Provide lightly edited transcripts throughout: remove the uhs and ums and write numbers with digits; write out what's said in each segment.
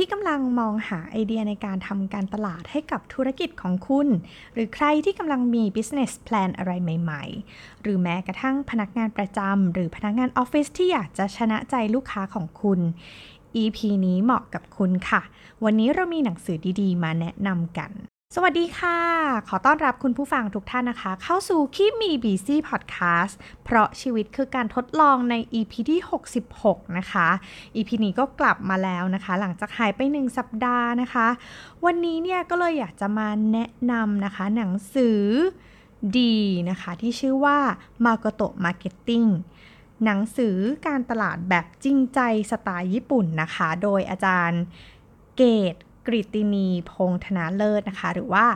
ที่กำลังมองหาไอเดียในการทำการตลาดให้กับธุรกิจของคุณหรือใครที่กำลังมี business plan อะไรใหม่ๆหรือแม้กระทั่งพนักงานประจำหรือพนักงานออฟฟิศที่อยากจะชนะใจลูกค้าของคุณ EP นี้เหมาะกับคุณค่ะวันนี้เรามีหนังสือดีๆมาแนะนำกันสวัสดีค่ะขอต้อนรับคุณผู้ฟังทุกท่านนะคะเข้าสู่Me Busy Podcast เพราะชีวิตคือการทดลองใน EP ที่66นะคะ EP นี้ก็กลับมาแล้วนะคะหลังจากหายไป1สัปดาห์นะคะวันนี้เนี่ยก็เลยอยากจะมาแนะนำนะคะหนังสือดีนะคะที่ชื่อว่า Magato Marketing หนังสือการตลาดแบบจริงใจสไตล์ญี่ปุ่นนะคะโดยอาจารย์เกตกฤตินีพงษ์ธนาเลิศนะคะหรือว่า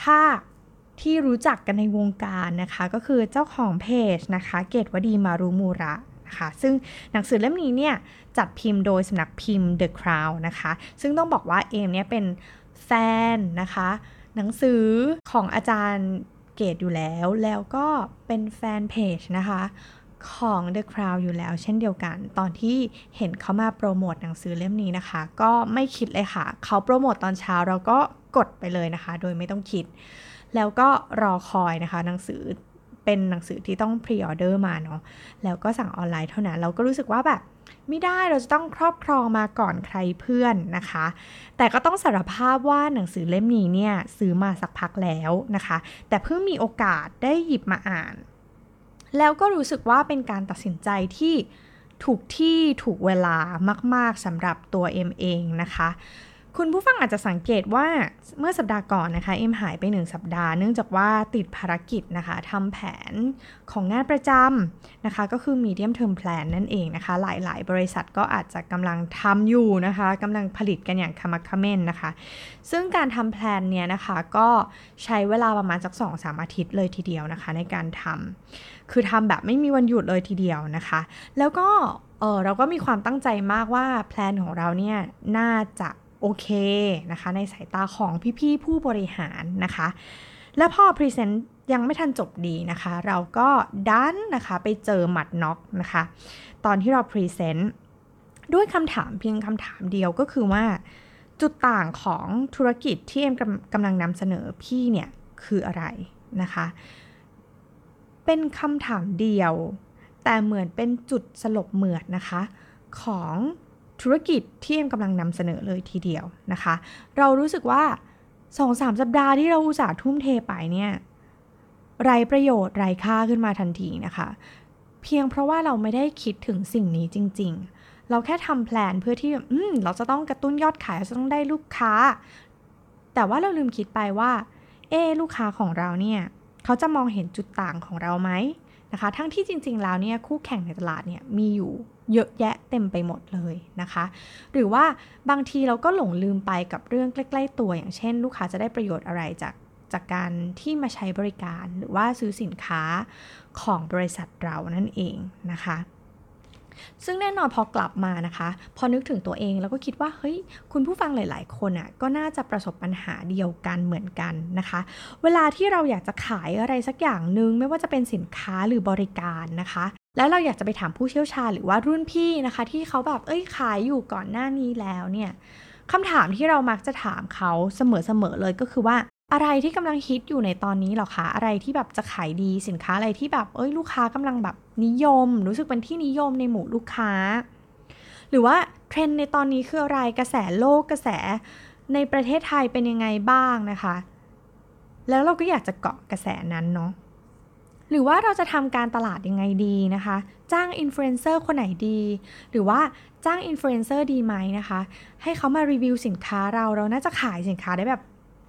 ถ้าที่รู้จักกันในวงการนะคะก็คือเจ้าของเพจนะคะเกตวดีมารุมูระนะคะซึ่งหนังสือเล่มนี้เนี่ยจัดพิมพ์โดยสำนักพิมพ์ The Crown นะคะซึ่งต้องบอกว่าเอมเนี่ยเป็นแฟนนะคะหนังสือของอาจารย์เกตอยู่แล้วก็เป็นแฟนเพจนะคะของ The Crown อยู่แล้วเช่นเดียวกันตอนที่เห็นเขามาโปรโมทหนังสือเล่มนี้นะคะก็ไม่คิดเลยค่ะเขาโปรโมทตอนเช้าเราก็กดไปเลยนะคะโดยไม่ต้องคิดแล้วก็รอคอยนะคะหนังสือเป็นหนังสือที่ต้องพรีออเดอร์มาเนาะแล้วก็สั่งออนไลน์เท่านั้นเราก็รู้สึกว่าแบบไม่ได้เราจะต้องครอบครองมาก่อนใครเพื่อนนะคะแต่ก็ต้องสารภาพว่าหนังสือเล่มนี้เนี่ยซื้อมาสักพักแล้วนะคะแต่เพิ่งมีโอกาสได้หยิบมาอ่านแล้วก็รู้สึกว่าเป็นการตัดสินใจที่ถูกที่ถูกเวลามากๆสำหรับตัวเอ็มเองนะคะคุณผู้ฟังอาจจะสังเกตว่าเมื่อสัปดาห์ก่อนนะคะเอ็มหายไป1สัปดาห์เนื่องจากว่าติดภารกิจนะคะทำแผนของงานประจำนะคะก็คือ medium term plan นั่นเองนะคะหลายๆบริษัทก็อาจจะกำลังทำอยู่นะคะกำลังผลิตกันอย่างขมักเขม้นนะคะซึ่งการทำแผนเนี่ยนะคะก็ใช้เวลาประมาณสัก 2-3 อาทิตย์เลยทีเดียวนะคะในการทำคือทำแบบไม่มีวันหยุดเลยทีเดียวนะคะแล้วก็เราก็มีความตั้งใจมากว่าแผนของเราเนี่ยน่าจะโอเคนะคะในสายตาของพี่ๆผู้บริหารนะคะและพอพรีเซนต์ยังไม่ทันจบดีนะคะเราก็ดันนะคะไปเจอหมัดน็อกนะคะตอนที่เราพรีเซนต์ด้วยคำถามเพียงคำถามเดียวก็คือว่าจุดต่างของธุรกิจที่เอ็มกำลังนำเสนอพี่เนี่ยคืออะไรนะคะเป็นคำถามเดียวแต่เหมือนเป็นจุดสลบเหมือดนะคะของธุรกิจที่เอ็มกำลังนำเสนอเลยทีเดียวนะคะเรารู้สึกว่า 2-3 สัปดาห์ที่เราอุตส่าห์ทุ่มเทไปเนี่ยไร้ประโยชน์ไร้ค่าขึ้นมาทันทีนะคะเพียงเพราะว่าเราไม่ได้คิดถึงสิ่งนี้จริงๆเราแค่ทำแพลนเพื่อที่เราจะต้องกระตุ้นยอดขายเราจะต้องได้ลูกค้าแต่ว่าเราลืมคิดไปว่าลูกค้าของเราเนี่ยเขาจะมองเห็นจุดต่างของเราไหมนะคะทั้งที่จริงๆแล้วเนี่ยคู่แข่งในตลาดเนี่ยมีอยู่เยอะแยะเต็มไปหมดเลยนะคะหรือว่าบางทีเราก็หลงลืมไปกับเรื่องใกล้ๆตัวอย่างเช่นลูกค้าจะได้ประโยชน์อะไรจากการที่มาใช้บริการหรือว่าซื้อสินค้าของบริษัทเรานั่นเองนะคะซึ่งแน่นอนพอกลับมานะคะพอนึกถึงตัวเองแล้วก็คิดว่าเฮ้ยคุณผู้ฟังหลายๆคนอ่ะก็น่าจะประสบปัญหาเดียวกันเหมือนกันนะคะเวลาที่เราอยากจะขายอะไรสักอย่างนึงไม่ว่าจะเป็นสินค้าหรือบริการนะคะแล้วเราอยากจะไปถามผู้เชี่ยวชาญหรือว่ารุ่นพี่นะคะที่เขาแบบขายอยู่ก่อนหน้านี้แล้วเนี่ยคำถามที่เรามักจะถามเขาเสมอๆเลยก็คือว่าอะไรที่กำลังฮิตอยู่ในตอนนี้หรอคะอะไรที่แบบจะขายดีสินค้าอะไรที่แบบลูกค้ากำลังแบบนิยมรู้สึกเป็นที่นิยมในหมู่ลูกค้าหรือว่าเทรนด์ในตอนนี้คืออะไรกระแสโลกกระแสในประเทศไทยเป็นยังไงบ้างนะคะแล้วเราก็อยากจะเกาะกระแสนั้นเนาะหรือว่าเราจะทำการตลาดยังไงดีนะคะจ้างอินฟลูเอนเซอร์คนไหนดีหรือว่าจ้างอินฟลูเอนเซอร์ดีไหมนะคะให้เขามารีวิวสินค้าเราน่าจะขายสินค้าได้แบบ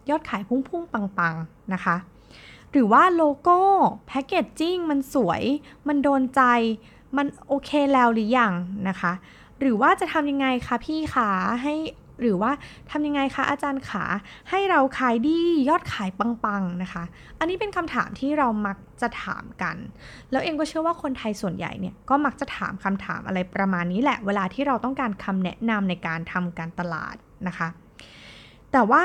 ยอดขายพุ่งๆปังๆนะคะหรือว่าโลโก้แพ็คเกจจิ้งมันสวยมันโดนใจมันโอเคแล้วหรือยังนะคะหรือว่าจะทำยังไงคะพี่ขาให้หรือว่าทำยังไงคะอาจารย์ขาให้เราขายดียอดขายปังๆนะคะอันนี้เป็นคำถามที่เรามักจะถามกันแล้วเองก็เชื่อว่าคนไทยส่วนใหญ่เนี่ยก็มักจะถามคำถามอะไรประมาณนี้แหละเวลาที่เราต้องการคำแนะนำในการทำการตลาดนะคะแต่ว่า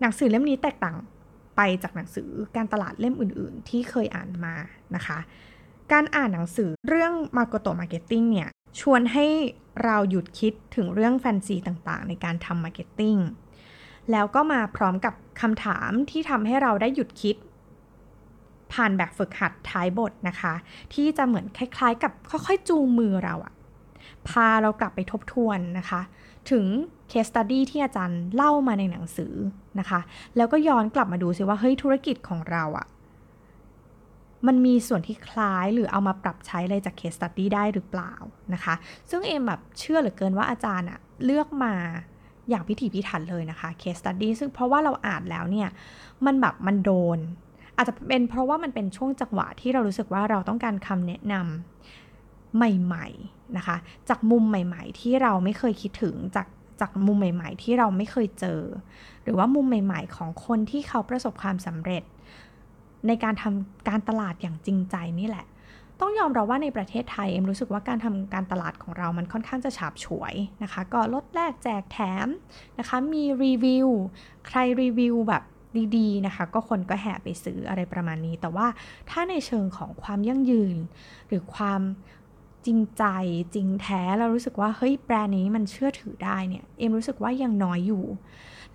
หนังสือเล่มนี้แตกต่างไปจากหนังสือการตลาดเล่มอื่นๆที่เคยอ่านมานะคะการอ่านหนังสือเรื่อง Magato Marketing เนี่ย ชวนให้เราหยุดคิดถึงเรื่องแฟนซีต่างๆในการทำมาร์เก็ตติ้งแล้วก็มาพร้อมกับคำถามที่ทำให้เราได้หยุดคิดผ่านแบบฝึกหัดท้ายบทนะคะที่จะเหมือนคล้ายๆกับค่อยๆจูงมือเราอะพาเรากลับไปทบทวนนะคะถึง case study ที่อาจารย์เล่ามาในหนังสือนะคะแล้วก็ย้อนกลับมาดูซิว่าเฮ้ยธุรกิจของเราอะมันมีส่วนที่คล้ายหรือเอามาปรับใช้อะไรจาก case study ได้หรือเปล่านะคะซึ่งเอมแบบเชื่อเหลือเกินว่าอาจารย์อะเลือกมาอย่างพิถีพิถันเลยนะคะ case study ซึ่งเพราะว่าเราอ่านแล้วเนี่ยมันแบบมันโดนอาจจะเป็นเพราะว่ามันเป็นช่วงจังหวะที่เรารู้สึกว่าเราต้องการคำแนะนำใหม่ๆนะคะจากมุมใหม่ๆที่เราไม่เคยคิดถึงจากมุมใหม่ๆที่เราไม่เคยเจอหรือว่ามุมใหม่ๆของคนที่เขาประสบความสำเร็จในการทำการตลาดอย่างจริงใจนี่แหละต้องยอมรับว่าในประเทศไทยเอ็มรู้สึกว่าการทำการตลาดของเรามันค่อนข้างจะฉาบฉวยนะคะก็ลดแลกแจกแถมนะคะมีรีวิวใครรีวิวแบบดีๆนะคะก็คนก็แห่ไปซื้ออะไรประมาณนี้แต่ว่าถ้าในเชิงของความยั่งยืนหรือความจริงใจจริงแท้เรารู้สึกว่าเฮ้ยแบรนด์นี้มันเชื่อถือได้เนี่ยเอ็มรู้สึกว่ายังน้อยอยู่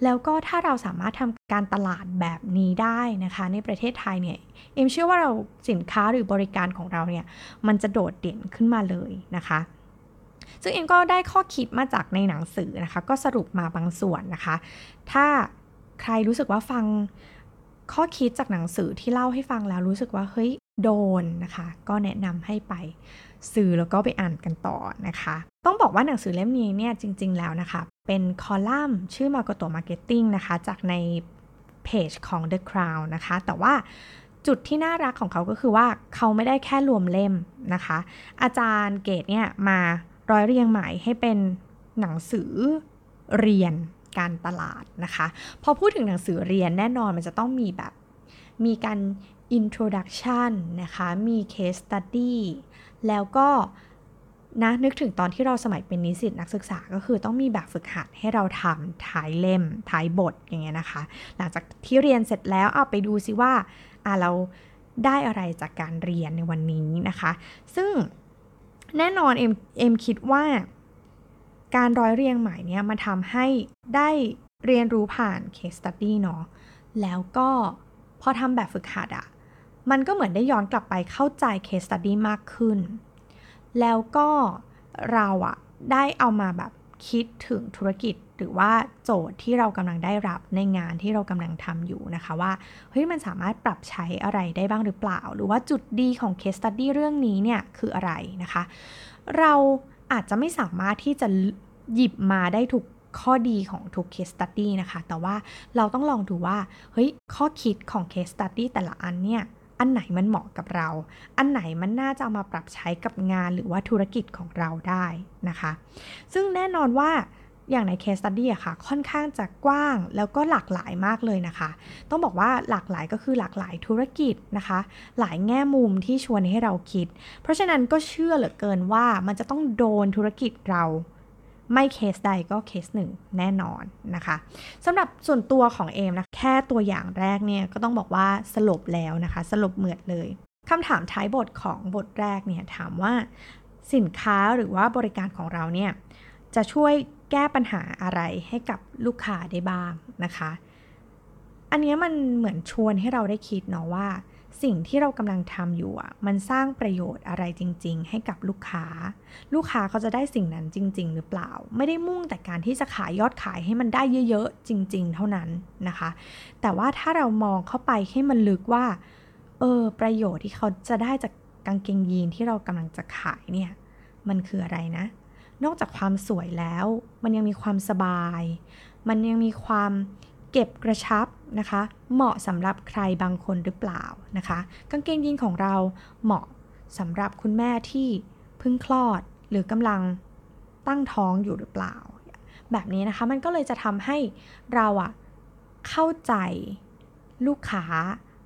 แล้วก็ถ้าเราสามารถทำการตลาดแบบนี้ได้นะคะในประเทศไทยเนี่ยเอ็มเชื่อว่าเราสินค้าหรือบริการของเราเนี่ยมันจะโดดเด่นขึ้นมาเลยนะคะซึ่งเอ็มก็ได้ข้อคิดมาจากในหนังสือนะคะก็สรุปมาบางส่วนนะคะถ้าใครรู้สึกว่าฟังข้อคิดจากหนังสือที่เล่าให้ฟังแล้วรู้สึกว่าเฮ้ยโดนนะคะก็แนะนำให้ไปซื้อแล้วก็ไปอ่านกันต่อนะคะต้องบอกว่าหนังสือเล่มนี้เนี่ยจริงๆแล้วนะคะเป็นคอลัมน์ชื่อ Magato Marketing นะคะจากในเพจของ The Crown นะคะแต่ว่าจุดที่น่ารักของเขาก็คือว่าเขาไม่ได้แค่รวมเล่มนะคะอาจารย์เกตเนี่ยมาร้อยเรียงใหม่ให้เป็นหนังสือเรียนการตลาดนะคะพอพูดถึงหนังสือเรียนแน่นอนมันจะต้องมีแบบมีการ introduction นะคะมี case study แล้วก็นะนึกถึงตอนที่เราสมัยเป็นนิสิตนักศึกษาก็คือต้องมีแบบฝึกหัดให้เราทำท้ายเล่มท้ายบทอย่างเงี้ยนะคะหลังจากที่เรียนเสร็จแล้วเอาไปดูซิว่าเราได้อะไรจากการเรียนในวันนี้นะคะซึ่งแน่นอนเอ็มคิดว่าการร้อยเรียงใหม่เนี่ยมันทำให้ได้เรียนรู้ผ่าน case study เนาะแล้วก็พอทำแบบฝึกหัดมันก็เหมือนได้ย้อนกลับไปเข้าใจ case study มากขึ้นแล้วก็เราได้เอามาแบบคิดถึงธุรกิจหรือว่าโจทย์ที่เรากำลังได้รับในงานที่เรากำลังทำอยู่นะคะว่าเฮ้ยมันสามารถปรับใช้อะไรได้บ้างหรือเปล่าหรือว่าจุดดีของ case study เรื่องนี้เนี่ยคืออะไรนะคะเราอาจจะไม่สามารถที่จะหยิบมาได้ทุกข้อดีของทุก case study นะคะแต่ว่าเราต้องลองดูว่าเฮ้ยข้อคิดของ case study แต่ละอันเนี่ยอันไหนมันเหมาะกับเราอันไหนมันน่าจะเอามาปรับใช้กับงานหรือว่าธุรกิจของเราได้นะคะซึ่งแน่นอนว่าอย่างใน case study อะค่ะค่อนข้างจะกว้างแล้วก็หลากหลายมากเลยนะคะต้องบอกว่าหลากหลายก็คือหลากหลายธุรกิจนะคะหลายแง่มุมที่ชวนให้เราคิดเพราะฉะนั้นก็เชื่อเหลือเกินว่ามันจะต้องโดนธุรกิจเราไม่เคสใดก็เคสหนึ่งแน่นอนนะคะสำหรับส่วนตัวของเอมนะแค่ตัวอย่างแรกเนี่ยก็ต้องบอกว่าสลบแล้วนะคะสลบเหมือดเลยคำถามท้ายบทของบทแรกเนี่ยถามว่าสินค้าหรือว่าบริการของเราเนี่ยจะช่วยแก้ปัญหาอะไรให้กับลูกค้าได้บ้างนะคะอันนี้มันเหมือนชวนให้เราได้คิดเนาะว่าสิ่งที่เรากำลังทำอยู่มันสร้างประโยชน์อะไรจริงๆให้กับลูกค้าลูกค้าเขาจะได้สิ่งนั้นจริงๆหรือเปล่าไม่ได้มุ่งแต่การที่จะขายยอดขายให้มันได้เยอะๆจริงๆเท่านั้นนะคะแต่ว่าถ้าเรามองเข้าไปให้มันลึกว่าประโยชน์ที่เขาจะได้จากกางเกงยีนที่เรากำลังจะขายเนี่ยมันคืออะไรนะนอกจากความสวยแล้วมันยังมีความสบายมันยังมีความเก็บกระชับนะคะเหมาะสำหรับใครบางคนหรือเปล่านะคะกางเกงยีนของเราเหมาะสำหรับคุณแม่ที่เพิ่งคลอดหรือกำลังตั้งท้องอยู่หรือเปล่าแบบนี้นะคะมันก็เลยจะทำให้เราเข้าใจลูกค้า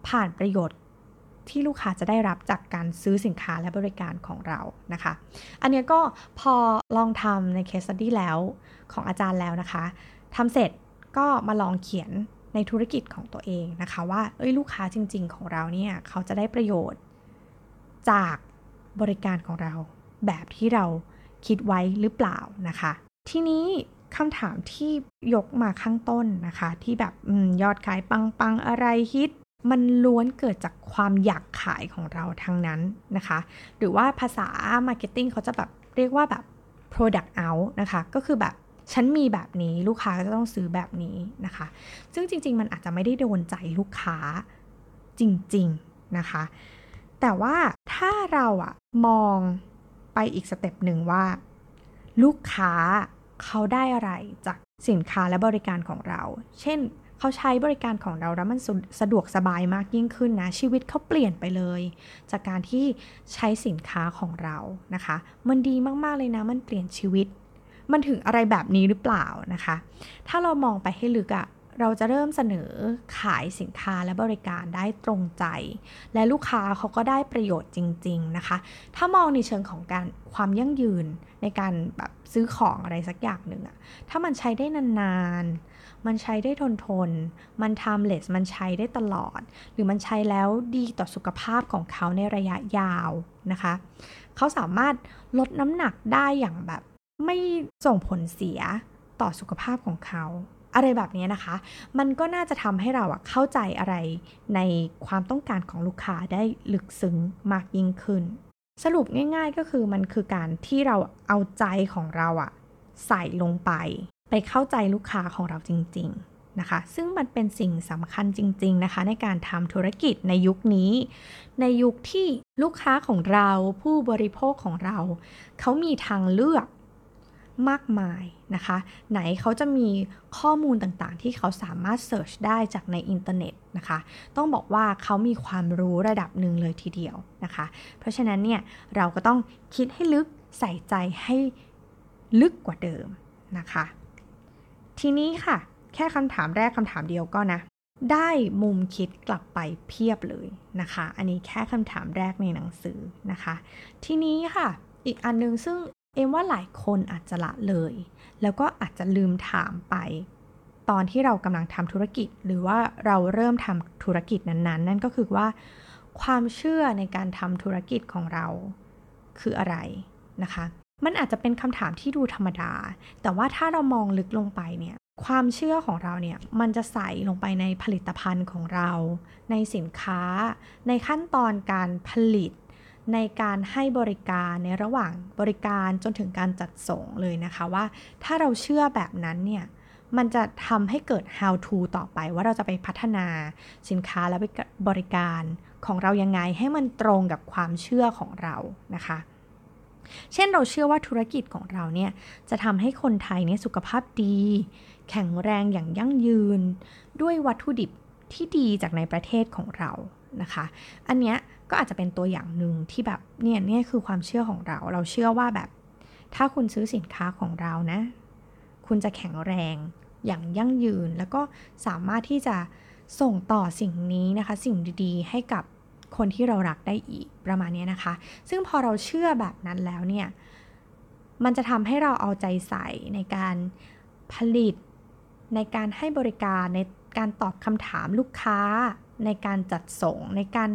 ผ่านประโยชน์ที่ลูกค้าจะได้รับจากการซื้อสินค้าและบริการของเรานะคะอันนี้ก็พอลองทำใน case study แล้วของอาจารย์แล้วนะคะทำเสร็จก็มาลองเขียนในธุรกิจของตัวเองนะคะว่าลูกค้าจริงๆของเราเนี่ยเขาจะได้ประโยชน์จากบริการของเราแบบที่เรา คิดไว้หรือเปล่านะคะทีนี้คำถามที่ยกมาข้างต้นนะคะที่แบบยอดขายปังๆอะไรฮิตมันล้วนเกิดจากความอยากขายของเราทั้งนั้นนะคะหรือว่าภาษา marketing เขาจะแบบเรียกว่าแบบ product out นะคะก็คือแบบฉันมีแบบนี้ลูกค้าก็จะต้องซื้อแบบนี้นะคะซึ่งจริงๆมันอาจจะไม่ได้โดนใจลูกค้าจริงๆนะคะแต่ว่าถ้าเราอะมองไปอีกสเต็ปหนึ่งว่าลูกค้าเขาได้อะไรจากสินค้าและบริการของเราเช่นเขาใช้บริการของเราแล้วมันสะดวกสบายมากยิ่งขึ้นนะชีวิตเขาเปลี่ยนไปเลยจากการที่ใช้สินค้าของเรานะคะมันดีมากๆเลยนะมันเปลี่ยนชีวิตมันถึงอะไรแบบนี้หรือเปล่านะคะถ้าเรามองไปให้ลึกอะเราจะเริ่มเสนอขายสินค้าและบริการได้ตรงใจและลูกค้าเขาก็ได้ประโยชน์จริงๆนะคะถ้ามองในเชิงของการความยั่งยืนในการแบบซื้อของอะไรสักอย่างหนึ่งอะถ้ามันใช้ได้นานๆมันใช้ได้ทนมัน timeless มันใช้ได้ตลอดหรือมันใช้แล้วดีต่อสุขภาพของเขาในระยะยาวนะคะเขาสามารถลดน้ำหนักได้อย่างแบบไม่ส่งผลเสียต่อสุขภาพของเขาอะไรแบบนี้นะคะมันก็น่าจะทำให้เราเข้าใจอะไรในความต้องการของลูกค้าได้ลึกซึ้งมากยิ่งขึ้นสรุปง่ายๆก็คือมันคือการที่เราเอาใจของเราใส่ลงไปเข้าใจลูกค้าของเราจริงๆนะคะซึ่งมันเป็นสิ่งสำคัญจริงๆนะคะในการทำธุรกิจในยุคนี้ในยุคที่ลูกค้าของเราผู้บริโภคของเราเขามีทางเลือกมากมายนะคะไหนเขาจะมีข้อมูลต่างๆที่เขาสามารถเสิร์ชได้จากในอินเทอร์เน็ตนะคะต้องบอกว่าเขามีความรู้ระดับหนึ่งเลยทีเดียวนะคะเพราะฉะนั้นเนี่ยเราก็ต้องคิดให้ลึกใส่ใจให้ลึกกว่าเดิมนะคะทีนี้ค่ะแค่คำถามแรกคำถามเดียวก็นะได้มุมคิดกลับไปเพียบเลยนะคะอันนี้แค่คำถามแรกในหนังสือนะคะทีนี้ค่ะอีกอันนึงซึ่งเอ็มว่าหลายคนอาจจะละเลยแล้วก็อาจจะลืมถามไปตอนที่เรากำลังทำธุรกิจหรือว่าเราเริ่มทำธุรกิจนั้นๆนั่นก็คือว่าความเชื่อในการทำธุรกิจของเราคืออะไรนะคะมันอาจจะเป็นคำถามที่ดูธรรมดาแต่ว่าถ้าเรามองลึกลงไปเนี่ยความเชื่อของเราเนี่ยมันจะใส่ลงไปในผลิตภัณฑ์ของเราในสินค้าในขั้นตอนการผลิตในการให้บริการในระหว่างบริการจนถึงการจัดส่งเลยนะคะว่าถ้าเราเชื่อแบบนั้นเนี่ยมันจะทำให้เกิด how to ต่อไปว่าเราจะไปพัฒนาสินค้าและบริการของเรายังไงให้มันตรงกับความเชื่อของเรานะคะเช่นเราเชื่อว่าธุรกิจของเราเนี่ยจะทำให้คนไทยเนี่ยสุขภาพดีแข็งแรงอย่างยั่งยืนด้วยวัตถุดิบที่ดีจากในประเทศของเรานะคะอันเนี้ยก็อาจจะเป็นตัวอย่างหนึ่งที่แบบเนี่ยคือความเชื่อของเราเราเชื่อว่าแบบถ้าคุณซื้อสินค้าของเรานะคุณจะแข็งแรงอย่างยั่งยืนแล้วก็สามารถที่จะส่งต่อสิ่งนี้นะคะสิ่งดีๆให้กับคนที่เรารักได้อีกประมาณนี้นะคะซึ่งพอเราเชื่อแบบนั้นแล้วเนี่ยมันจะทำให้เราเอาใจใส่ในการผลิตในการให้บริการในการตอบคำถามลูกค้าในการจัดส่งในการ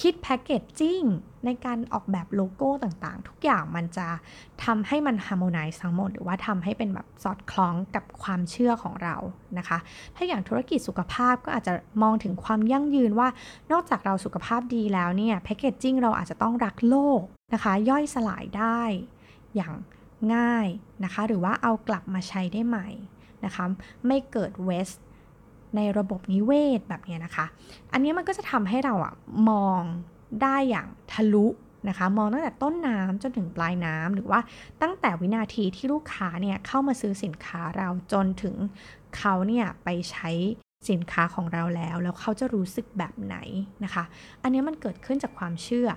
คิดแพ็กเกจจิ้งในการออกแบบโลโก้ต่างๆทุกอย่างมันจะทำให้มันฮาร์โมไนซ์ทั้งหมดหรือว่าทำให้เป็นแบบสอดคล้องกับความเชื่อของเรานะคะถ้าอย่างธุรกิจสุขภาพก็อาจจะมองถึงความยั่งยืนว่านอกจากเราสุขภาพดีแล้วเนี่ยแพ็กเกจจิ้งเราอาจจะต้องรักโลกนะคะย่อยสลายได้อย่างง่ายนะคะหรือว่าเอากลับมาใช้ได้ใหม่นะคะไม่เกิดเวสต์ในระบบนิเวศแบบนี้นะคะอันนี้มันก็จะทำให้เรามองได้อย่างทะลุนะคะมองตั้งแต่ต้นน้ำจนถึงปลายน้ำหรือว่าตั้งแต่วินาทีที่ลูกค้าเนี่ยเข้ามาซื้อสินค้าเราจนถึงเขาเนี่ยไปใช้สินค้าของเราแล้วเขาจะรู้สึกแบบไหนนะคะอันนี้มันเกิดขึ้นจากความเชื่อ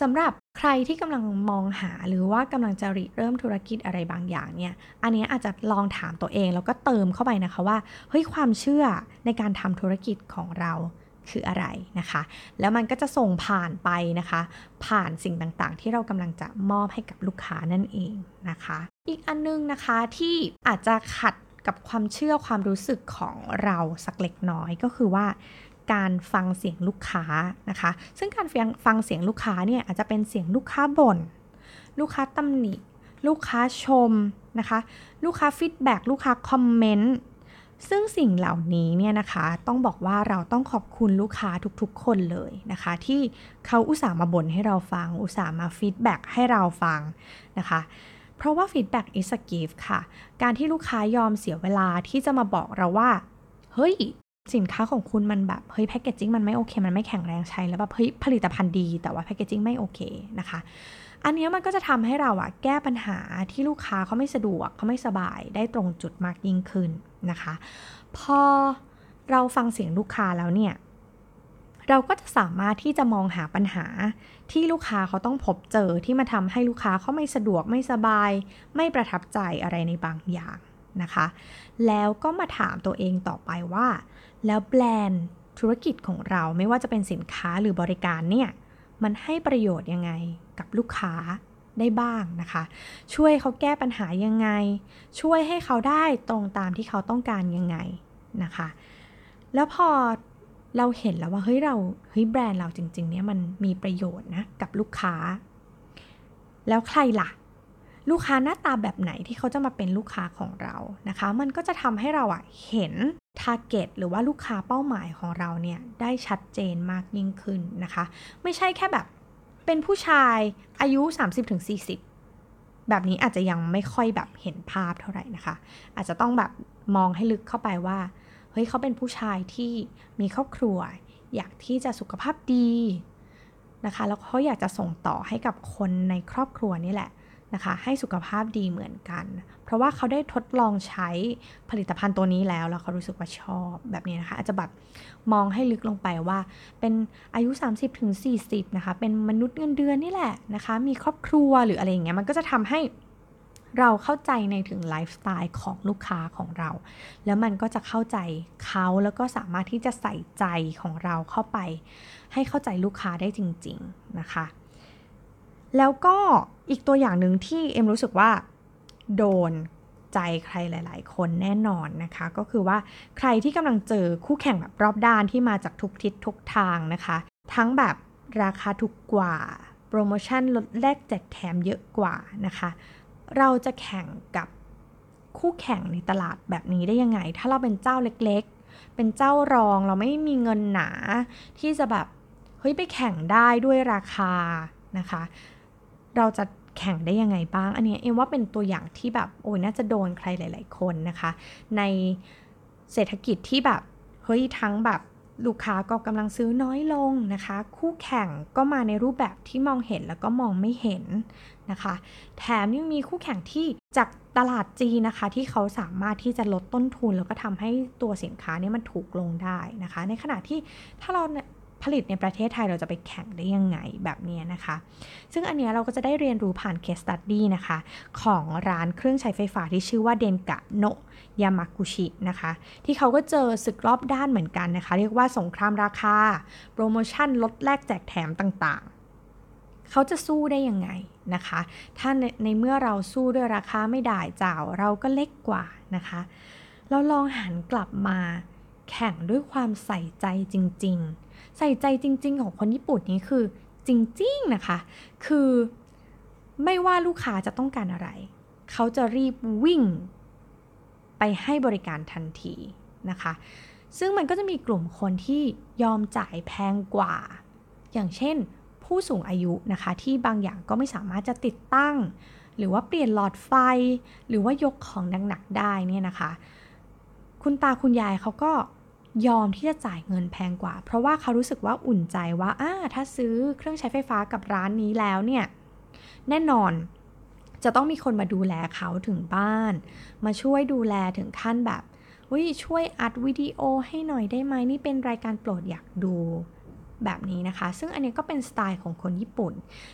สำหรับใครที่กำลังมองหาหรือว่ากำลังจะเริ่มธุรกิจอะไรบางอย่างเนี่ยอันนี้อาจจะลองถามตัวเองแล้วก็เติมเข้าไปนะคะว่าเฮ้ยความเชื่อในการทำธุรกิจของเราคืออะไรนะคะแล้วมันก็จะส่งผ่านไปนะคะผ่านสิ่งต่างๆที่เรากำลังจะมอบให้กับลูกค้านั่นเองนะคะอีกอันนึงนะคะที่อาจจะขัดกับความเชื่อความรู้สึกของเราสักเล็กน้อยก็คือว่าการฟังเสียงลูกค้านะคะซึ่งการฟังเสียงลูกค้าเนี่ยอาจจะเป็นเสียงลูกค้าบ่นลูกค้าตำหนิ ลูกค้าชมนะคะลูกค้าฟีดแบ็กลูกค้าคอมเมนต์ซึ่งสิ่งเหล่านี้เนี่ยนะคะต้องบอกว่าเราต้องขอบคุณลูกค้าทุกๆคนเลยนะคะที่เขาอุตส่าห์มาบ่นให้เราฟังอุตส่าห์มาฟีดแบ็กให้เราฟังนะคะเพราะว่า feedback is a gift ค่ะการที่ลูกค้ายอมเสียเวลาที่จะมาบอกเราว่าเฮ้ยสินค้าของคุณมันแบบเฮ้ยแพคเกจจิ้งมันไม่โอเคมันไม่แข็งแรงใช้แล้วแบบเฮ้ยผลิตภัณฑ์ดีแต่ว่าแพคเกจจิ้งไม่โอเคนะคะอันนี้มันก็จะทำให้เราอะแก้ปัญหาที่ลูกค้าเขาไม่สะดวกเขาไม่สบายได้ตรงจุดมากยิ่งขึ้นนะคะพอเราฟังเสียงลูกค้าแล้วเนี่ยเราก็จะสามารถที่จะมองหาปัญหาที่ลูกค้าเขาต้องพบเจอที่มาทำให้ลูกค้าเขาไม่สะดวกไม่สบายไม่ประทับใจอะไรในบางอย่างนะคะแล้วก็มาถามตัวเองต่อไปว่าแล้วแบรนด์ธุรกิจของเราไม่ว่าจะเป็นสินค้าหรือบริการเนี่ยมันให้ประโยชน์ยังไงกับลูกค้าได้บ้างนะคะช่วยเขาแก้ปัญหายังไงช่วยให้เขาได้ตรงตามที่เขาต้องการยังไงนะคะแล้วพอเราเห็นแล้วว่าเฮ้ยแบรนด์เราจริงๆเนี่ยมันมีประโยชน์นะกับลูกค้าแล้วใครล่ะลูกค้าหน้าตาแบบไหนที่เขาจะมาเป็นลูกค้าของเรานะคะมันก็จะทำให้เราอะเห็น target หรือว่าลูกค้าเป้าหมายของเราเนี่ยได้ชัดเจนมากยิ่งขึ้นนะคะไม่ใช่แค่แบบเป็นผู้ชายอายุ 30-40 แบบนี้อาจจะยังไม่ค่อยแบบเห็นภาพเท่าไหร่นะคะอาจจะต้องแบบมองให้ลึกเข้าไปว่าเฮ้ยเขาเป็นผู้ชายที่มีครอบครัวอยากที่จะสุขภาพดีนะคะแล้วเขาอยากจะส่งต่อให้กับคนในครอบครัวนี่แหละนะคะให้สุขภาพดีเหมือนกันเพราะว่าเขาได้ทดลองใช้ผลิตภัณฑ์ตัวนี้แล้วแล้วเขารู้สึกว่าชอบแบบนี้นะคะอาจจะแบบมองให้ลึกลงไปว่าเป็นอายุ 30-40 นะคะเป็นมนุษย์เงินเดือนนี่แหละนะคะมีครอบครัวหรืออะไรอย่างเงี้ยมันก็จะทำให้เราเข้าใจในถึงไลฟ์สไตล์ของลูกค้าของเราแล้วมันก็จะเข้าใจเขาแล้วก็สามารถที่จะใส่ใจของเราเข้าไปให้เข้าใจลูกค้าได้จริงๆนะคะแล้วก็อีกตัวอย่างหนึ่งที่เอ็มรู้สึกว่าโดนใจใครหลายๆคนแน่นอนนะคะก็คือว่าใครที่กำลังเจอคู่แข่งแบบรอบด้านที่มาจากทุกทิศทุกทางนะคะทั้งแบบราคาถูกกว่าโปรโมชั่นลดแลกแจกแถมเยอะกว่านะคะเราจะแข่งกับคู่แข่งในตลาดแบบนี้ได้ยังไงถ้าเราเป็นเจ้าเล็กๆเป็นเจ้ารองเราไม่มีเงินหนาที่จะแบบเฮ้ยไปแข่งได้ด้วยราคานะคะเราจะแข่งได้ยังไงบ้างอันนี้เอ็มว่าเป็นตัวอย่างที่แบบโอ้ยน่าจะโดนใครหลายๆคนนะคะในเศรษฐกิจที่แบบเฮ้ยทั้งแบบลูกค้าก็กำลังซื้อน้อยลงนะคะคู่แข่งก็มาในรูปแบบที่มองเห็นแล้วก็มองไม่เห็นนะคะแถมยังมีคู่แข่งที่จากตลาดจีนนะคะที่เขาสามารถที่จะลดต้นทุนแล้วก็ทำให้ตัวสินค้าเนี่ยมันถูกลงได้นะคะในขณะที่ถ้าเราผลิตในประเทศไทยเราจะไปแข่งได้ยังไงแบบนี้นะคะซึ่งอันนี้เราก็จะได้เรียนรู้ผ่าน case study นะคะของร้านเครื่องใช้ไฟฟ้าที่ชื่อว่าเดนกะโนะยามากุชินะคะที่เขาก็เจอศึกรอบด้านเหมือนกันนะคะเรียกว่าสงครามราคาโปรโมชั่นลดแลกแจกแถมต่างๆเขาจะสู้ได้ยังไงนะคะถ้าในเมื่อเราสู้ด้วยราคาไม่ได้เจ้าเราก็เล็กกว่านะคะเราลองหันกลับมาแข่งด้วยความใส่ใจจริงๆใส่ใจจริงๆของคนญี่ปุ่นนี้คือจริงๆนะคะคือไม่ว่าลูกค้าจะต้องการอะไรเขาจะรีบวิ่งไปให้บริการทันทีนะคะซึ่งมันก็จะมีกลุ่มคนที่ยอมจ่ายแพงกว่าอย่างเช่นผู้สูงอายุนะคะที่บางอย่างก็ไม่สามารถจะติดตั้งหรือว่าเปลี่ยนหลอดไฟหรือว่ายกของหนักๆได้เนี่ยนะคะคุณตาคุณยายเขาก็ยอมที่จะจ่ายเงินแพงกว่าเพราะว่าเขารู้สึกว่าอุ่นใจว่าถ้าซื้อเครื่องใช้ไฟฟ้ากับร้านนี้แล้วเนี่ยแน่นอนจะต้องมีคนมาดูแลเขาถึงบ้านมาช่วยดูแลถึงขั้นแบบช่วยอัดวิดีโอให้หน่อยได้ไหมนี่เป็นรายการโปรดอยากดูแบบนี้นะคะซึ่งอันนี้ก็เป็นสไตล์ของคนญี่ปุ่น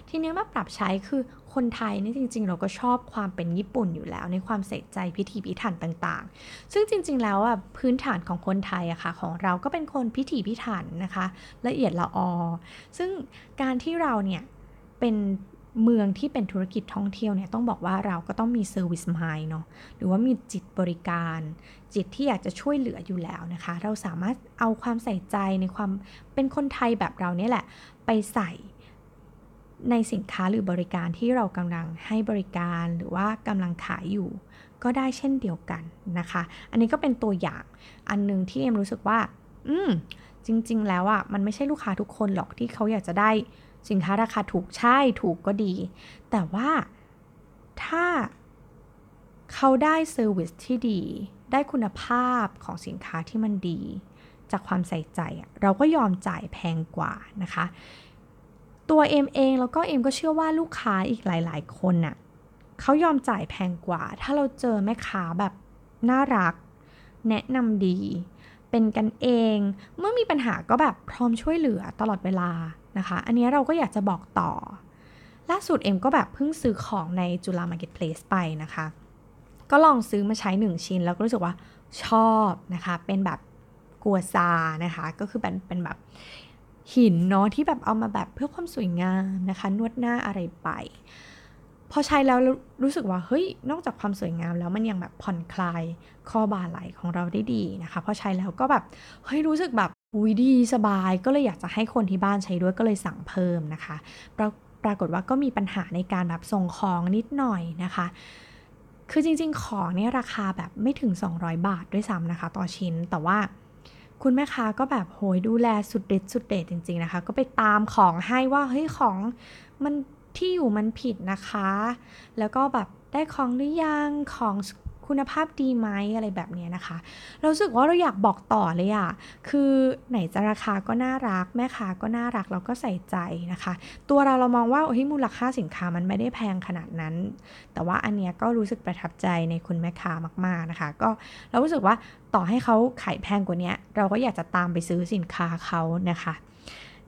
ทีนี้มาปรับใช้คือคนไทยนี่จริงๆเราก็ชอบความเป็นญี่ปุ่นอยู่แล้วในความใส่ใจพิถีพิถันต่างๆซึ่งจริงๆแล้วอ่ะพื้นฐานของคนไทยอะค่ะของเราก็เป็นคนพิถีพิถันนะคะละเอียดละออซึ่งการที่เราเนี่ยเป็นเมืองที่เป็นธุรกิจท่องเที่ยวเนี่ยต้องบอกว่าเราก็ต้องมีเซอร์วิสมายเนาะหรือว่ามีจิตบริการจิตที่อยากจะช่วยเหลืออยู่แล้วนะคะเราสามารถเอาความใส่ใจในความเป็นคนไทยแบบเราเนี่ยแหละไปใส่ ในสินค้าหรือบริการที่เรากำลังให้บริการหรือว่ากำลังขายอยู่ก็ได้เช่นเดียวกันนะคะอันนี้ก็เป็นตัวอย่างอันนึงที่เอ็มรู้สึกว่าจริงๆแล้วอ่ะมันไม่ใช่ลูกค้าทุกคนหรอกที่เขาอยากจะได้สินค้าราคาถูกใช่ถูกก็ดีแต่ว่าถ้าเขาได้เซอร์วิสที่ดีได้คุณภาพของสินค้าที่มันดีจากความใส่ใจเราก็ยอมจ่ายแพงกว่านะคะตัวเอ็มเองแล้วก็เอ็มก็เชื่อว่าลูกค้าอีกหลายๆคนน่ะเขายอมจ่ายแพงกว่าถ้าเราเจอแม่ค้าแบบน่ารักแนะนำดีเป็นกันเองเมื่อมีปัญหาก็แบบพร้อมช่วยเหลือตลอดเวลานะคะอันนี้เราก็อยากจะบอกต่อล่าสุดเอ็มก็แบบเพิ่งซื้อของในจุฬามาร์เก็ตเพลสไปนะคะก็ลองซื้อมาใช้1ชิ้นแล้วก็รู้สึกว่าชอบนะคะเป็นแบบกัวซานะคะก็คือเป็นแบบหินเนาะที่แบบเอามาแบบเพื่อความสวยงามนะคะนวดหน้าอะไรไปพอใช้แล้วรู้สึกว่าเฮ้ยนอกจากความสวยงามแล้วมันยังแบบผ่อนคลายข้อบ่าไหล่ของเราได้ดีนะคะพอใช้แล้วก็แบบเฮ้ยรู้สึกแบบอุ๊ยดีสบายก็เลยอยากจะให้คนที่บ้านใช้ด้วยก็เลยสั่งเพิ่มนะคะปรากฏว่าก็มีปัญหาในการแบบส่งของนิดหน่อยนะคะคือจริงๆของเนี่ยราคาแบบไม่ถึง200บาทด้วยซ้ำนะคะต่อชิ้นแต่ว่าคุณแม่ค้าก็แบบโหยดูแลสุดเด็ดจริงๆนะคะก็ไปตามของให้ว่าเฮ้ยของมันที่อยู่มันผิดนะคะแล้วก็แบบได้ของหรือยังของคุณภาพดีไหมอะไรแบบนี้นะคะเรารู้สึกว่าเราอยากบอกต่อเลยอ่ะคือไหนจะราคาก็น่ารักแม่ค้าก็น่ารักเราก็ใส่ใจนะคะตัวเรามองว่าโอ้ยมูลค่าสินค้ามันไม่ได้แพงขนาดนั้นแต่ว่าอันเนี้ยก็รู้สึกประทับใจในคุณแม่ค้ามากๆนะคะก็เรารู้สึกว่าต่อให้เขาขายแพงกว่านี้เราก็อยากจะตามไปซื้อสินค้าเขานะคะ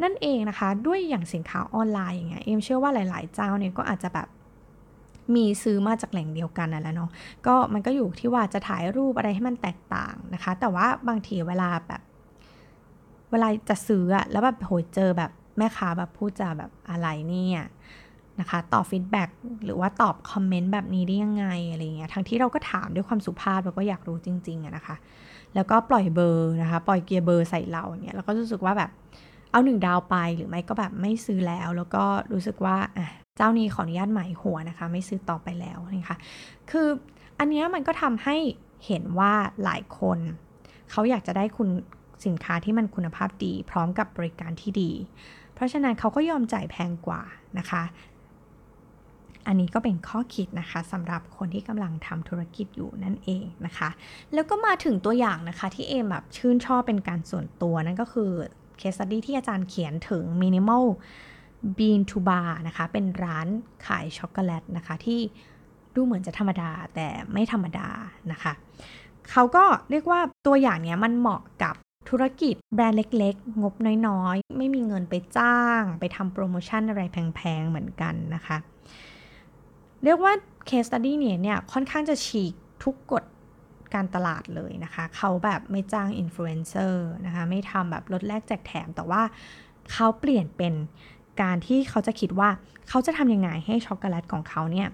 นั่นเองนะคะด้วยอย่างสินค้าออนไลน์อย่างเงี้ยเอ็มเชื่อว่าหลายๆเจ้าเนี่ยก็อาจจะแบบมีซื้อมาจากแหล่งเดียวกันนั่นแหละเนาะก็มันก็อยู่ที่ว่าจะถ่ายรูปอะไรให้มันแตกต่างนะคะแต่ว่าบางทีเวลาจะซื้ออะแล้วแบบโหเจอแบบแม่ค้าแบบพูดจาแบบอะไรเนี่ยนะคะตอบฟีดแบ็กหรือว่าตอบคอมเมนต์แบบนี้ได้ยังไงอะไรเงี้ยทั้งที่เราก็ถามด้วยความสุภาพแล้วก็อยากรู้จริงๆอะนะคะแล้วก็ปล่อยเบอร์นะคะปล่อยเกียร์เบอร์ใส่เราเนี่ยเราก็รู้สึกว่าแบบเอา1ดาวไปหรือไม่ก็แบบไม่ซื้อแล้วก็รู้สึกว่าเจ้านี้ขออนุญาตหมายหัวนะคะไม่ซื้อต่อไปแล้วนะคะคืออันนี้มันก็ทำให้เห็นว่าหลายคนเขาอยากจะได้คุณสินค้าที่มันคุณภาพดีพร้อมกับบริการที่ดีเพราะฉะนั้นเขาก็ยอมจ่ายแพงกว่านะคะอันนี้ก็เป็นข้อคิดนะคะสำหรับคนที่กำลังทำธุรกิจอยู่นั่นเองนะคะแล้วก็มาถึงตัวอย่างนะคะที่เอมแบบชื่นชอบเป็นการส่วนตัวนั่นก็คือเคสสตี้ที่อาจารย์เขียนถึง Minimal Bean to Bar นะคะเป็นร้านขายช็อกโกแลตนะคะที่ดูเหมือนจะธรรมดาแต่ไม่ธรรมดานะคะเขาก็เรียกว่าตัวอย่างเนี้ยมันเหมาะกับธุรกิจแบรนด์เล็กๆงบน้อยๆไม่มีเงินไปจ้างไปทำโปรโมชั่นอะไรแพงๆเหมือนกันนะคะเรียกว่าเคสสตี้เนี่ยค่อนข้างจะฉีกทุกกฎการตลาดเลยนะคะเขาแบบไม่จ้างอินฟลูเอนเซอร์นะคะไม่ทำแบบลดแลกแจกแถมแต่ว่าเขาเปลี่ยนเป็นการที่เขาจะคิดว่าเขาจะทำยังไงให้ช็อกโกแลตของเขาเนี่ย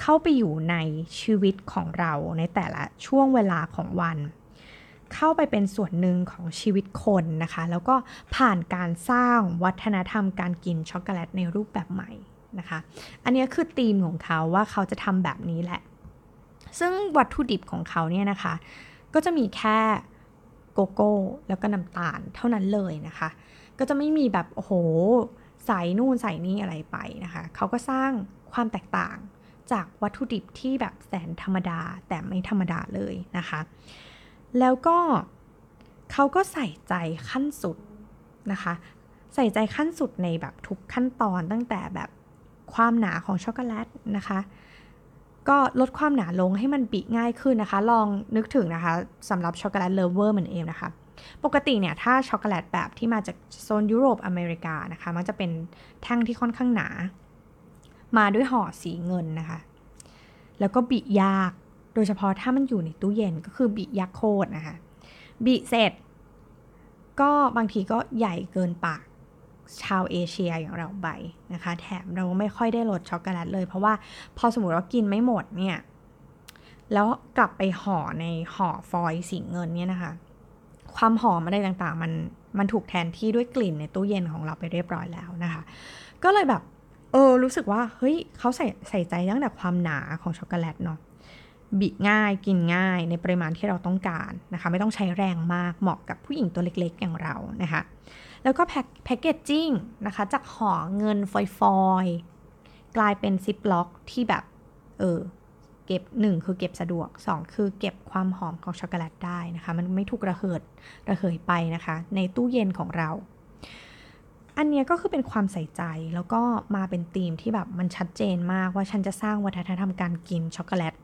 เข้าไปอยู่ในชีวิตของเราในแต่ละช่วงเวลาของวันเข้าไปเป็นส่วนหนึ่งของชีวิตคนนะคะแล้วก็ผ่านการสร้างวัฒนธรรมการกินช็อกโกแลตในรูปแบบใหม่นะคะอันนี้คือธีมของเขาว่าเขาจะทำแบบนี้แหละซึ่งวัตถุดิบของเขาเนี่ยนะคะก็จะมีแค่โกโก้แล้วก็น้ำตาลเท่านั้นเลยนะคะก็จะไม่มีแบบโอ้โหใส่นู่นใส่นี่อะไรไปนะคะเขาก็สร้างความแตกต่างจากวัตถุดิบที่แบบแสนธรรมดาแต่ไม่ธรรมดาเลยนะคะแล้วก็เขาก็ใส่ใจขั้นสุดนะคะใส่ใจขั้นสุดในแบบทุกขั้นตอนตั้งแต่แบบความหนาของช็อกโกแลตนะคะก็ลดความหนาลงให้มันบิง่ายขึ้นนะคะลองนึกถึงนะคะสำหรับช็อกโกแลตเลิฟเวอร์เหมือนเอมนะคะปกติเนี่ยถ้าช็อกโกแลตแบบที่มาจากโซนยุโรปอเมริกานะคะมันจะเป็นแท่งที่ค่อนข้างหนามาด้วยห่อสีเงินนะคะแล้วก็บิยากโดยเฉพาะถ้ามันอยู่ในตู้เย็นก็คือบิยากโคตรนะคะบิเสร็จก็บางทีก็ใหญ่เกินปากชาวเอเชียอย่างเราไปนะคะแถมเราไม่ค่อยได้รสช็อกโกแลตเลยเพราะว่าพอสมมติว่ากินไม่หมดเนี่ยแล้วกลับไปห่อในห่อฟอยล์สีเงินเนี่ยนะคะความหอมอะไรต่างๆมันถูกแทนที่ด้วยกลิ่นในตู้เย็นของเราไปเรียบร้อยแล้วนะคะก็เลยแบบ รู้สึกว่าเฮ้ยเขาใส่ใจตั้งแต่ความหนาของช็อกโกแลตเนาะบิง่ายกินง่ายในปริมาณที่เราต้องการนะคะไม่ต้องใช้แรงมากเหมาะกับผู้หญิงตัวเล็กๆอย่างเรานะคะแล้วก็แพ็คเกจจิ้งนะคะจากห่อเงินฟอยๆกลายเป็นซิปล็อกที่แบบเก็บ1คือเก็บสะดวก2คือเก็บความหอมของช็อกโกแลตได้นะคะมันไม่ถูกระเหยไปนะคะในตู้เย็นของเราอันนี้ก็คือเป็นความใส่ใจแล้วก็มาเป็นธีมที่แบบมันชัดเจนมากว่าฉันจะสร้างวัฒนธรรมการกินช็อกโกแลต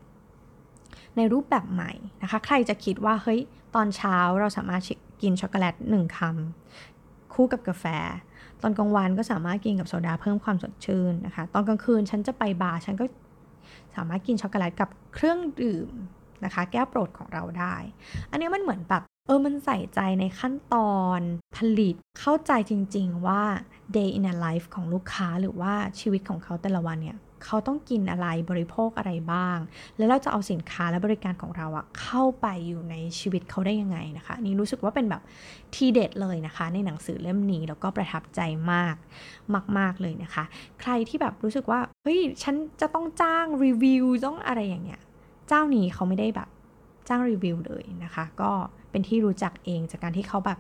ในรูปแบบใหม่นะคะใครจะคิดว่าเฮ้ยตอนเช้าเราสามารถกินช็อกโกแลต1คำคู่กับกาแฟตอนกลางวันก็สามารถกินกับโซดาเพิ่มความสดชื่นนะคะตอนกลางคืนฉันจะไปบาร์ฉันก็สามารถกินช็อกโกแลตกับเครื่องดื่มนะคะแก้วโปรดของเราได้อันนี้มันเหมือนแบบมันใส่ใจในขั้นตอนผลิตเข้าใจจริงๆว่า day in a life ของลูกค้าหรือว่าชีวิตของเขาแต่ละวันเนี่ยเขาต้องกินอะไรบริโภคอะไรบ้างแล้วเราจะเอาสินค้าและบริการของเราอะเข้าไปอยู่ในชีวิตเขาได้ยังไงนะคะนี่รู้สึกว่าเป็นแบบทีเด็ดเลยนะคะในหนังสือเล่มนี้แล้วก็ประทับใจมากเลยนะคะใครที่แบบรู้สึกว่าเฮ้ยฉันจะต้องจ้างรีวิวต้องอะไรอย่างเงี้ยเจ้านี้เขาไม่ได้แบบจ้างรีวิวเลยนะคะก็เป็นที่รู้จักเองจากการที่เขาแบบ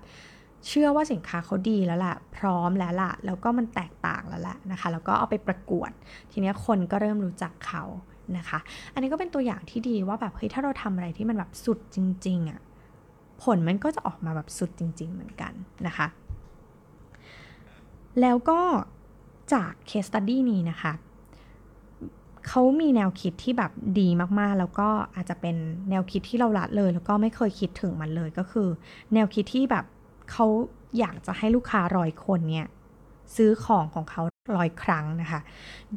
เชื่อว่าสินค้าเขาดีแล้วล่ะพร้อมแล้วล่ะแล้วก็มันแตกต่างแล้วล่ะนะคะแล้วก็เอาไปประกวดทีนี้คนก็เริ่มรู้จักเขานะคะอันนี้ก็เป็นตัวอย่างที่ดีว่าแบบเฮ้ยถ้าเราทำอะไรที่มันแบบสุดจริงๆอ่ะผลมันก็จะออกมาแบบสุดจริงๆเหมือนกันนะคะแล้วก็จาก case study นี้นะคะเขามีแนวคิดที่แบบดีมากๆแล้วก็อาจจะเป็นแนวคิดที่เราละเลยแล้วก็ไม่เคยคิดถึงมันเลยก็คือแนวคิดที่แบบเขาอยากจะให้ลูกค้า100คนเนี่ยซื้อของเขา100ครั้งนะคะ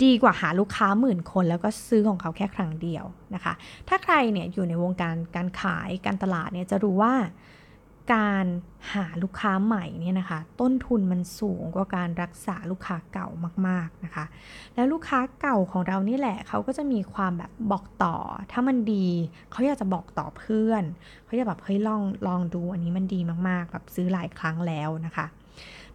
ดีกว่าหาลูกค้า10,000 คนแล้วก็ซื้อของเขาแค่ครั้งเดียวนะคะถ้าใครเนี่ยอยู่ในวงการการขายการตลาดเนี่ยจะรู้ว่าการหาลูกค้าใหม่เนี่ยนะคะต้นทุนมันสูงกว่าการรักษาลูกค้าเก่ามากๆนะคะแล้วลูกค้าเก่าของเรานี่แหละเขาก็จะมีความแบบบอกต่อถ้ามันดีเขาอยากจะบอกต่อเพื่อนเขาอยากแบบเฮ้ยลองดูอันนี้มันดีมากๆแบบซื้อหลายครั้งแล้วนะคะ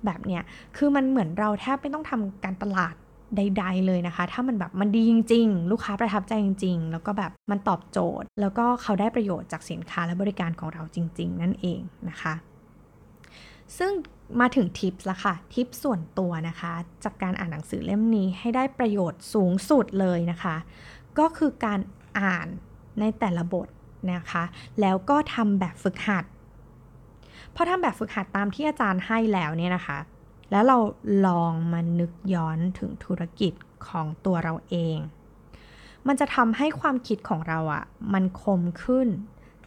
แบบเนี้ยคือมันเหมือนเราแทบไม่ต้องทำการตลาดใดๆเลยนะคะถ้ามันแบบมันดีจริงๆลูกค้าประทับใจจริงๆแล้วก็แบบมันตอบโจทย์แล้วก็เขาได้ประโยชน์จากสินค้าและบริการของเราจริงๆนั่นเองนะคะซึ่งมาถึงทิปส์ละค่ะทิปส่วนตัวนะคะจากการอ่านหนังสือเล่มนี้ให้ได้ประโยชน์สูงสุดเลยนะคะก็คือการอ่านในแต่ละบทนะคะแล้วก็ทำแบบฝึกหัดพอทำแบบฝึกหัดตามที่อาจารย์ให้แล้วเนี่ยนะคะแล้วเราลองมานึกย้อนถึงธุรกิจของตัวเราเองมันจะทำให้ความคิดของเราอะมันคมขึ้น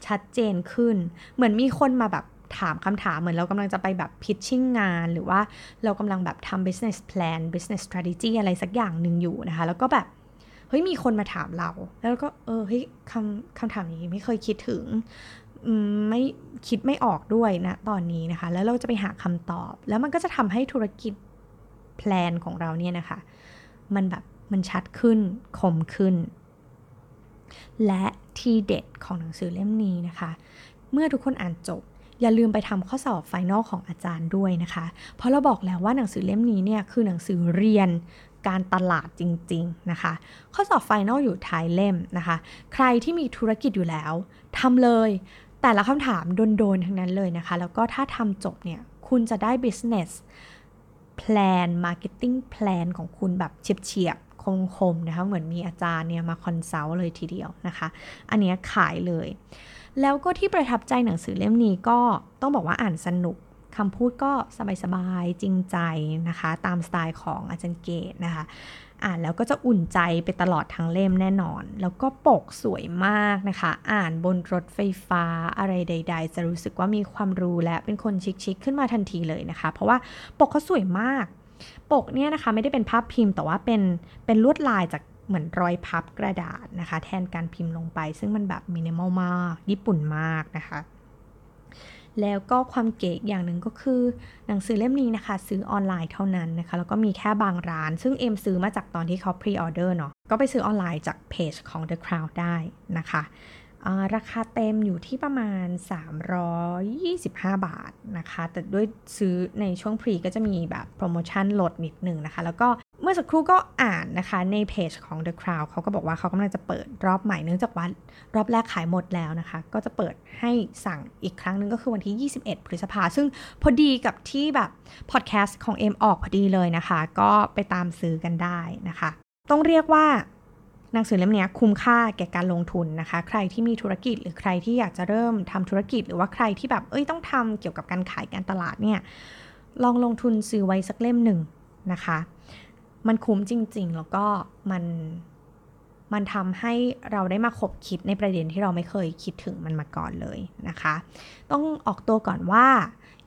ชัดเจนขึ้นเหมือนมีคนมาแบบถามคำถามเหมือนเรากำลังจะไปแบบ pitching งานหรือว่าเรากำลังแบบทำ business plan business strategy อะไรสักอย่างหนึ่งอยู่นะคะแล้วก็แบบเฮ้ยมีคนมาถามเราแล้วก็เฮ้ยคำถามนี้ไม่เคยคิดถึงไม่คิดไม่ออกด้วยนะตอนนี้นะคะแล้วเราจะไปหาคำตอบแล้วมันก็จะทำให้ธุรกิจแพลนของเราเนี่ยนะคะมันแบบมันชัดขึ้นคมขึ้นและทีเด็ดของหนังสือเล่มนี้นะคะเมื่อทุกคนอ่านจบอย่าลืมไปทำข้อสอบไฟนอลของอาจารย์ด้วยนะคะเพราะเราบอกแล้วว่าหนังสือเล่มนี้เนี่ยคือหนังสือเรียนการตลาดจริงๆนะคะข้อสอบไฟนอลอยู่ท้ายเล่มนะคะใครที่มีธุรกิจอยู่แล้วทำเลยแต่ละคำถามโดนๆทั้งนั้นเลยนะคะแล้วก็ถ้าทำจบเนี่ยคุณจะได้ business plan marketing plan ของคุณแบบเฉียบๆคมๆนะคะเหมือนมีอาจารย์เนี่ยมาคอนซัลท์เลยทีเดียวนะคะอันนี้ขายเลยแล้วก็ที่ประทับใจหนังสือเล่มนี้ก็ต้องบอกว่าอ่านสนุกคำพูดก็สบายๆจริงใจนะคะตามสไตล์ของอาจารย์เกตนะคะอ่านแล้วก็จะอุ่นใจไปตลอดทั้งเล่มแน่นอนแล้วก็ปกสวยมากนะคะอ่านบนรถไฟฟ้าอะไรใดๆจะรู้สึกว่ามีความรู้และเป็นคนชิคๆขึ้นมาทันทีเลยนะคะเพราะว่าปกเขาสวยมากปกเนี่ยนะคะไม่ได้เป็นภาพพิมพ์แต่ว่าเป็นลวดลายจากเหมือนรอยพับกระดาษนะคะแทนการพิมพ์ลงไปซึ่งมันแบบมินิมอลมากญี่ปุ่นมากนะคะแล้วก็ความเก๋อย่างหนึ่งก็คือหนังสือเล่มนี้นะคะซื้อออนไลน์เท่านั้นนะคะแล้วก็มีแค่บางร้านซึ่งเอ็มซื้อมาจากตอนที่เขาพรีออเดอร์เนาะก็ไปซื้อออนไลน์จากเพจของ The Crown ได้นะคะราคาเต็มอยู่ที่ประมาณ325 บาทนะคะแต่ด้วยซื้อในช่วงพรีก็จะมีแบบโปรโมชั่นลดนิดนึงนะคะแล้วก็ เมื่อสักครู่ก็อ่านนะคะในเพจของ The Crown เขาก็บอกว่าเขากำลังจะเปิดรอบใหม่เนื่องจากว่ารอบแรกขายหมดแล้วนะคะก็จะเปิดให้สั่งอีกครั้งนึงก็คือวันที่21พฤษภาคมซึ่งพอดีกับที่แบบพอดแคสต์ของเอ็มออกพอดีเลยนะคะก็ไปตามซื้อกันได้นะคะต้องเรียกว่าหนังสือเล่มนี้คุ้มค่าแก่การลงทุนนะคะใครที่มีธุรกิจหรือใครที่อยากจะเริ่มทำธุรกิจหรือว่าใครที่แบบต้องทำเกี่ยวกับการขายการตลาดเนี่ยลองลงทุนซื้อไว้สักเล่มหนึ่งนะคะมันคุ้มจริงๆแล้วก็มันทำให้เราได้มาคบคิดในประเด็นที่เราไม่เคยคิดถึงมันมาก่อนเลยนะคะต้องออกตัวก่อนว่า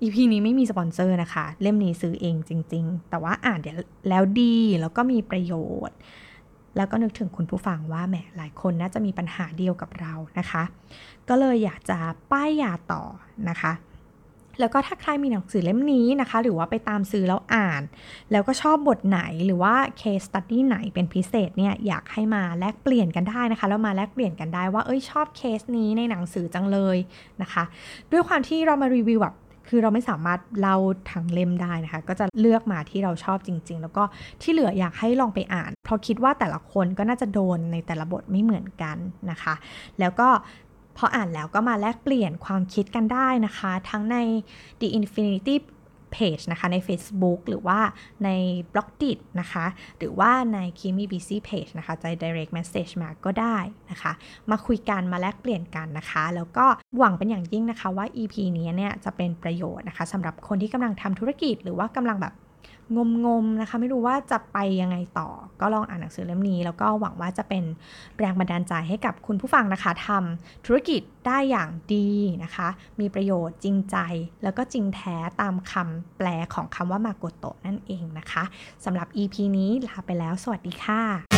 EP นี้ไม่มีสปอนเซอร์นะคะเล่มนี้ซื้อเองจริงๆแต่ว่าอ่านแล้วดีแล้วก็มีประโยชน์แล้วก็นึกถึงคุณผู้ฟังว่าแหมหลายคนน่าจะมีปัญหาเดียวกับเรานะคะก็เลยอยากจะป้ายยาต่อนะคะแล้วก็ถ้าใครมีหนังสือเล่มนี้นะคะหรือว่าไปตามซื้อแล้วอ่านแล้วก็ชอบบทไหนหรือว่า case study ไหนเป็นพิเศษเนี่ยอยากให้มาแลกเปลี่ยนกันได้นะคะแล้วมาแลกเปลี่ยนกันได้ว่าชอบเคสนี้ในหนังสือจังเลยนะคะด้วยความที่เรามารีวิวแบบคือเราไม่สามารถเล่าทั้งเล่มได้นะคะก็จะเลือกมาที่เราชอบจริงๆแล้วก็ที่เหลืออยากให้ลองไปอ่านเพราะคิดว่าแต่ละคนก็น่าจะโดนในแต่ละบทไม่เหมือนกันนะคะแล้วก็พออ่านแล้วก็มาแลกเปลี่ยนความคิดกันได้นะคะทั้งใน The Infinity Page นะคะใน Facebook หรือว่าใน Blogdit นะคะหรือว่าใน Me Busy Page นะคะจะ Direct Message มาก็ได้นะคะมาคุยกันมาแลกเปลี่ยนกันนะคะแล้วก็หวังเป็นอย่างยิ่งนะคะว่า EP นี้เนี่ยจะเป็นประโยชน์นะคะสำหรับคนที่กำลังทำธุรกิจหรือว่ากำลังแบบงมๆนะคะไม่รู้ว่าจะไปยังไงต่อก็ลองอ่านหนังสือเล่มนี้แล้วก็หวังว่าจะเป็นแรงบันดาลใจให้กับคุณผู้ฟังนะคะทำธุรกิจได้อย่างดีนะคะมีประโยชน์จริงใจแล้วก็จริงแท้ตามคำแปลของคำว่ามาโกโตะนั่นเองนะคะสำหรับ EP นี้ลาไปแล้วสวัสดีค่ะ